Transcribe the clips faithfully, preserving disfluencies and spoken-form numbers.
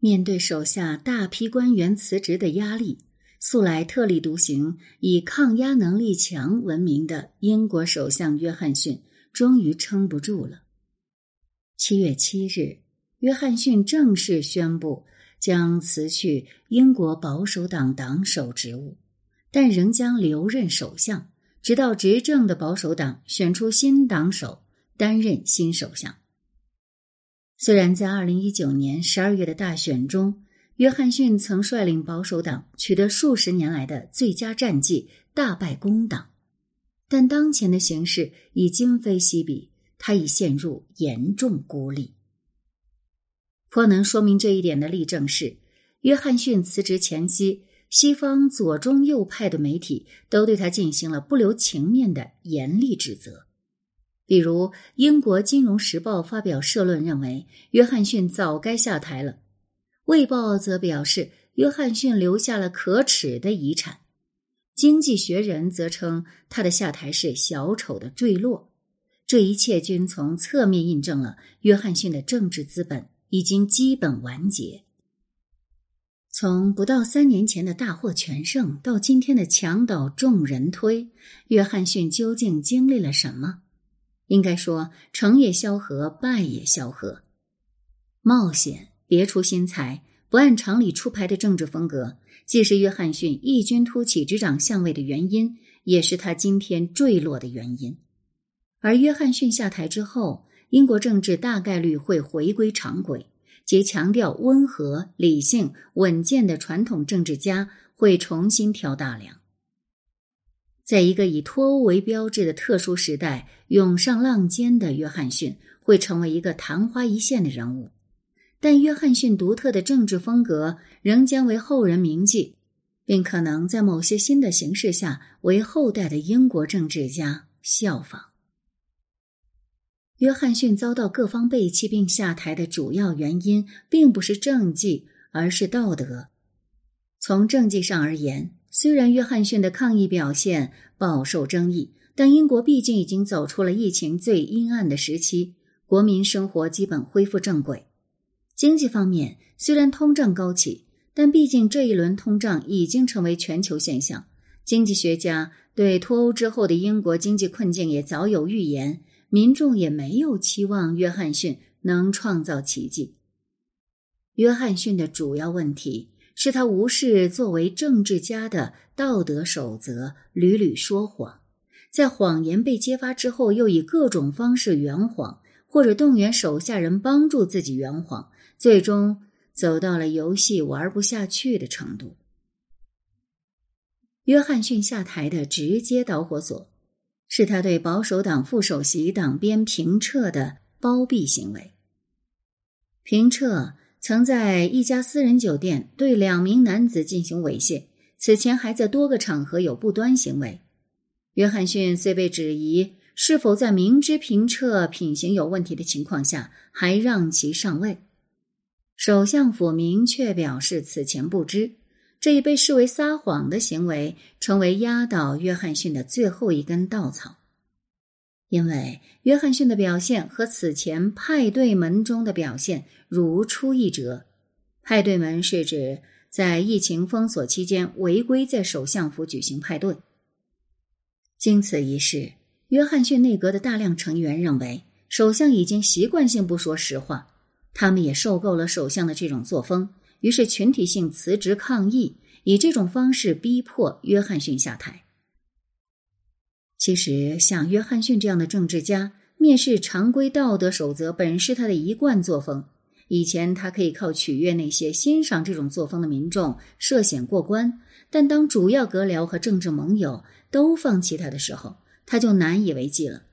面对手下大批官员辞职的压力，素来特立独行、以抗压能力强闻名的英国首相约翰逊终于撑不住了。七月七日，约翰逊正式宣布将辞去英国保守党党首职务，但仍将留任首相，直到执政的保守党选出新党首，担任新首相。虽然在二零一九年十二月的大选中，约翰逊曾率领保守党取得数十年来的最佳战绩，大败工党，但当前的形势已今非昔比，他已陷入严重孤立。颇能说明这一点的例证是，约翰逊辞职前夕，西方左中右派的媒体都对他进行了不留情面的严厉指责。比如，英国金融时报发表社论认为约翰逊早该下台了，卫报则表示约翰逊留下了可耻的遗产，经济学人则称他的下台是小丑的坠落。这一切均从侧面印证了约翰逊的政治资本已经基本完结。从不到三年前的大获全胜到今天的墙倒众人推，约翰逊究竟经历了什么？应该说，成也萧何，败也萧何。冒险、别出心裁、不按常理出牌的政治风格，既是约翰逊异军突起执掌相位的原因，也是他今天坠落的原因。而约翰逊下台之后，英国政治大概率会回归常轨，即强调温和、理性、稳健的传统政治家会重新挑大梁。在一个以脱欧为标志的特殊时代，涌上浪尖的约翰逊会成为一个昙花一现的人物，但约翰逊独特的政治风格仍将为后人铭记，并可能在某些新的形势下为后代的英国政治家效仿。约翰逊遭到各方背弃并下台的主要原因并不是政绩，而是道德。从政绩上而言，虽然约翰逊的抗议表现饱受争议，但英国毕竟已经走出了疫情最阴暗的时期，国民生活基本恢复正轨。经济方面，虽然通胀高企，但毕竟这一轮通胀已经成为全球现象。经济学家对脱欧之后的英国经济困境也早有预言，民众也没有期望约翰逊能创造奇迹。约翰逊的主要问题是他无视作为政治家的道德守则，屡屡说谎，在谎言被揭发之后又以各种方式圆谎，或者动员手下人帮助自己圆谎，最终走到了游戏玩不下去的程度。约翰逊下台的直接导火索是他对保守党副首席党鞭平彻的包庇行为。平彻曾在一家私人酒店对两名男子进行猥亵，此前还在多个场合有不端行为。约翰逊虽被质疑是否在明知平彻品行有问题的情况下还让其上位，首相府明确表示此前不知，这一被视为撒谎的行为成为压倒约翰逊的最后一根稻草。因为约翰逊的表现和此前派对门中的表现如出一辙。派对门是指在疫情封锁期间违规在首相府举行派对。经此一事，约翰逊内阁的大量成员认为首相已经习惯性不说实话，他们也受够了首相的这种作风，于是群体性辞职抗议，以这种方式逼迫约翰逊下台。其实，像约翰逊这样的政治家，蔑视常规道德守则本是他的一贯作风。以前他可以靠取悦那些欣赏这种作风的民众涉险过关，但当主要阁僚和政治盟友都放弃他的时候，他就难以为继了。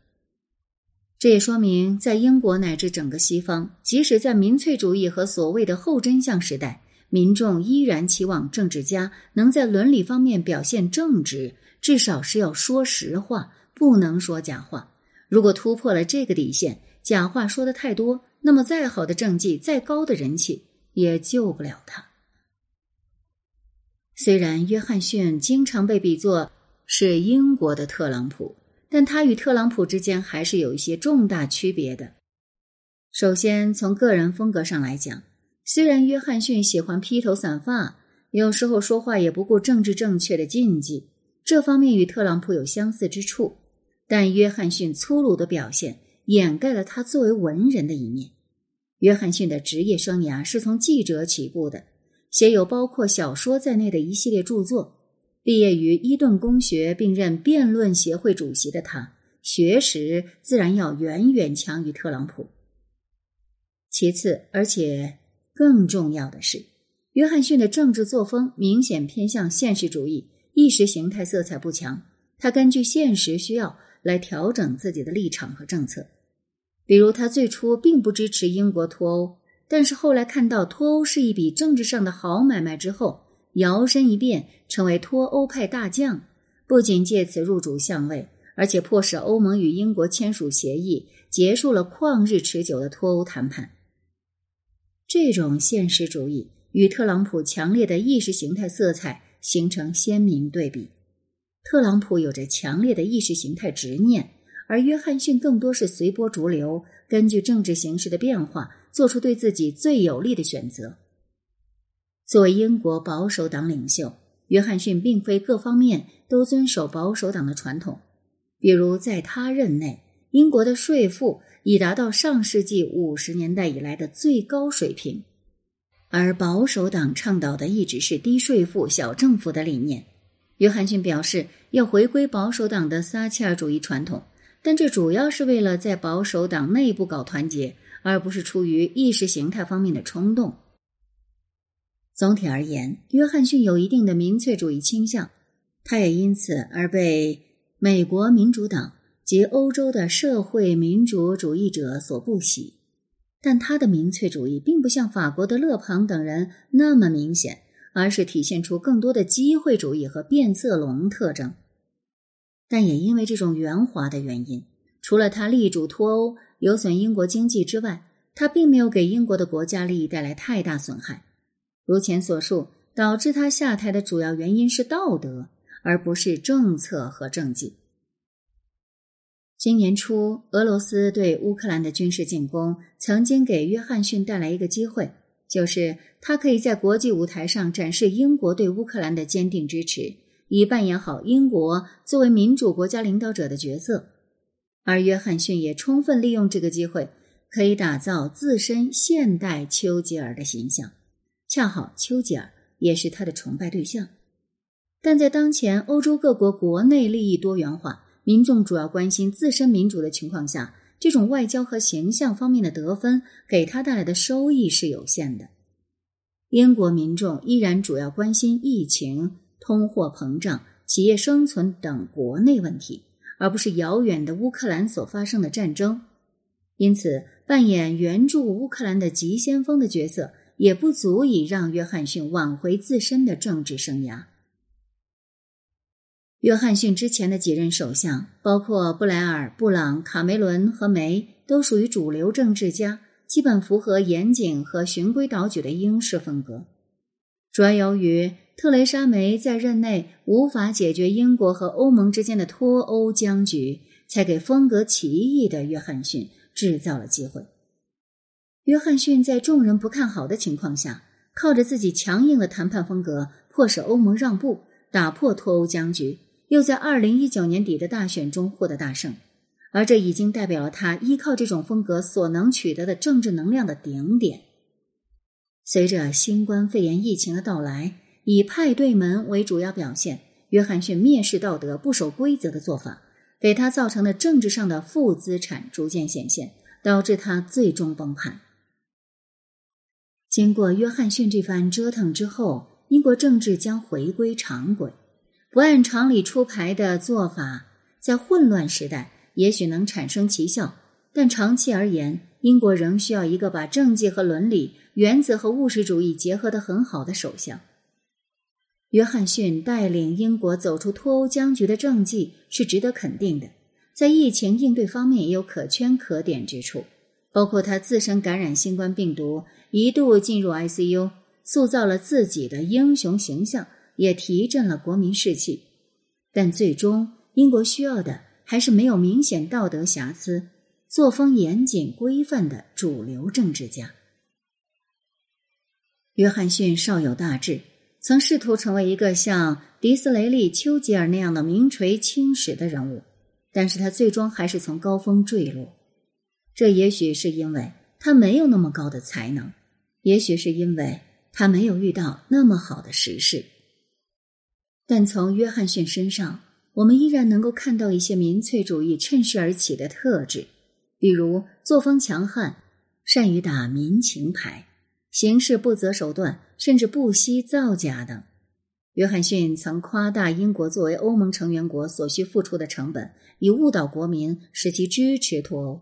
这也说明，在英国乃至整个西方，即使在民粹主义和所谓的后真相时代，民众依然期望政治家能在伦理方面表现正直，至少是要说实话，不能说假话。如果突破了这个底线，假话说的太多，那么再好的政绩，再高的人气，也救不了他。虽然约翰逊经常被比作是英国的特朗普，但他与特朗普之间还是有一些重大区别的。首先，从个人风格上来讲，虽然约翰逊喜欢披头散发，有时候说话也不顾政治正确的禁忌，这方面与特朗普有相似之处，但约翰逊粗鲁的表现掩盖了他作为文人的一面。约翰逊的职业生涯是从记者起步的，写有包括小说在内的一系列著作。毕业于伊顿公学并任辩论协会主席的他，学识自然要远远强于特朗普。其次，而且更重要的是，约翰逊的政治作风明显偏向现实主义，意识形态色彩不强，他根据现实需要来调整自己的立场和政策。比如他最初并不支持英国脱欧，但是后来看到脱欧是一笔政治上的好买卖之后，摇身一变成为脱欧派大将，不仅借此入主相位，而且迫使欧盟与英国签署协议，结束了旷日持久的脱欧谈判。这种现实主义与特朗普强烈的意识形态色彩形成鲜明对比。特朗普有着强烈的意识形态执念，而约翰逊更多是随波逐流，根据政治形势的变化，做出对自己最有利的选择。作为英国保守党领袖，约翰逊并非各方面都遵守保守党的传统。比如在他任内，英国的税负已达到上世纪五十年代以来的最高水平，而保守党倡导的一直是低税负、小政府的理念。约翰逊表示要回归保守党的撒切尔主义传统，但这主要是为了在保守党内部搞团结，而不是出于意识形态方面的冲动。总体而言，约翰逊有一定的民粹主义倾向，他也因此而被美国民主党及欧洲的社会民主主义者所不喜。但他的民粹主义并不像法国的勒庞等人那么明显，而是体现出更多的机会主义和变色龙特征。但也因为这种圆滑的原因，除了他力主脱欧有损英国经济之外，他并没有给英国的国家利益带来太大损害。如前所述，导致他下台的主要原因是道德，而不是政策和政绩。今年初，俄罗斯对乌克兰的军事进攻曾经给约翰逊带来一个机会，就是他可以在国际舞台上展示英国对乌克兰的坚定支持，以扮演好英国作为民主国家领导者的角色。而约翰逊也充分利用这个机会，可以打造自身现代丘吉尔的形象。恰好丘吉尔也是他的崇拜对象。但在当前欧洲各国国内利益多元化，民众主要关心自身民主的情况下，这种外交和形象方面的得分给他带来的收益是有限的。英国民众依然主要关心疫情、通货膨胀、企业生存等国内问题，而不是遥远的乌克兰所发生的战争。因此，扮演援助乌克兰的急先锋的角色也不足以让约翰逊挽回自身的政治生涯。约翰逊之前的几任首相，包括布莱尔、布朗、卡梅伦和梅，都属于主流政治家，基本符合严谨和循规蹈矩的英式风格。主要由于特蕾莎梅在任内无法解决英国和欧盟之间的脱欧僵局，才给风格奇异的约翰逊制造了机会。约翰逊在众人不看好的情况下，靠着自己强硬的谈判风格，迫使欧盟让步，打破脱欧僵局，又在二零一九年底的大选中获得大胜。而这已经代表了他依靠这种风格所能取得的政治能量的顶点。随着新冠肺炎疫情的到来，以派对门为主要表现，约翰逊蔑视道德、不守规则的做法，给他造成的政治上的负资产逐渐显现，导致他最终崩盘。经过约翰逊这番折腾之后，英国政治将回归常轨，不按常理出牌的做法，在混乱时代也许能产生奇效，但长期而言，英国仍需要一个把政绩和伦理、原则和务实主义结合得很好的首相。约翰逊带领英国走出脱欧僵局的政绩是值得肯定的，在疫情应对方面也有可圈可点之处，包括他自身感染新冠病毒，一度进入 I C U， 塑造了自己的英雄形象，也提振了国民士气。但最终，英国需要的还是没有明显道德瑕疵、作风严谨规范的主流政治家。约翰逊少有大志，曾试图成为一个像迪斯雷利·丘吉尔那样的名垂青史的人物，但是他最终还是从高峰坠落。这也许是因为他没有那么高的才能，也许是因为他没有遇到那么好的时势。但从约翰逊身上，我们依然能够看到一些民粹主义趁势而起的特质，比如作风强悍，善于打民情牌，行事不择手段，甚至不惜造假等。约翰逊曾夸大英国作为欧盟成员国所需付出的成本，以误导国民，使其支持脱欧。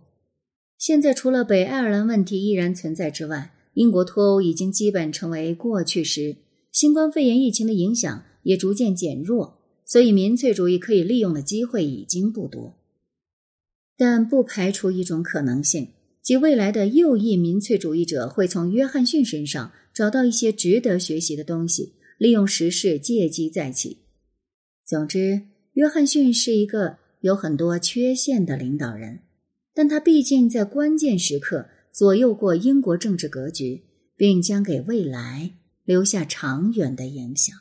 现在除了北爱尔兰问题依然存在之外，英国脱欧已经基本成为过去时，新冠肺炎疫情的影响也逐渐减弱，所以民粹主义可以利用的机会已经不多。但不排除一种可能性，即未来的右翼民粹主义者会从约翰逊身上找到一些值得学习的东西，利用时事借机再起。总之，约翰逊是一个有很多缺陷的领导人，但他毕竟在关键时刻左右过英国政治格局，并将给未来留下长远的影响。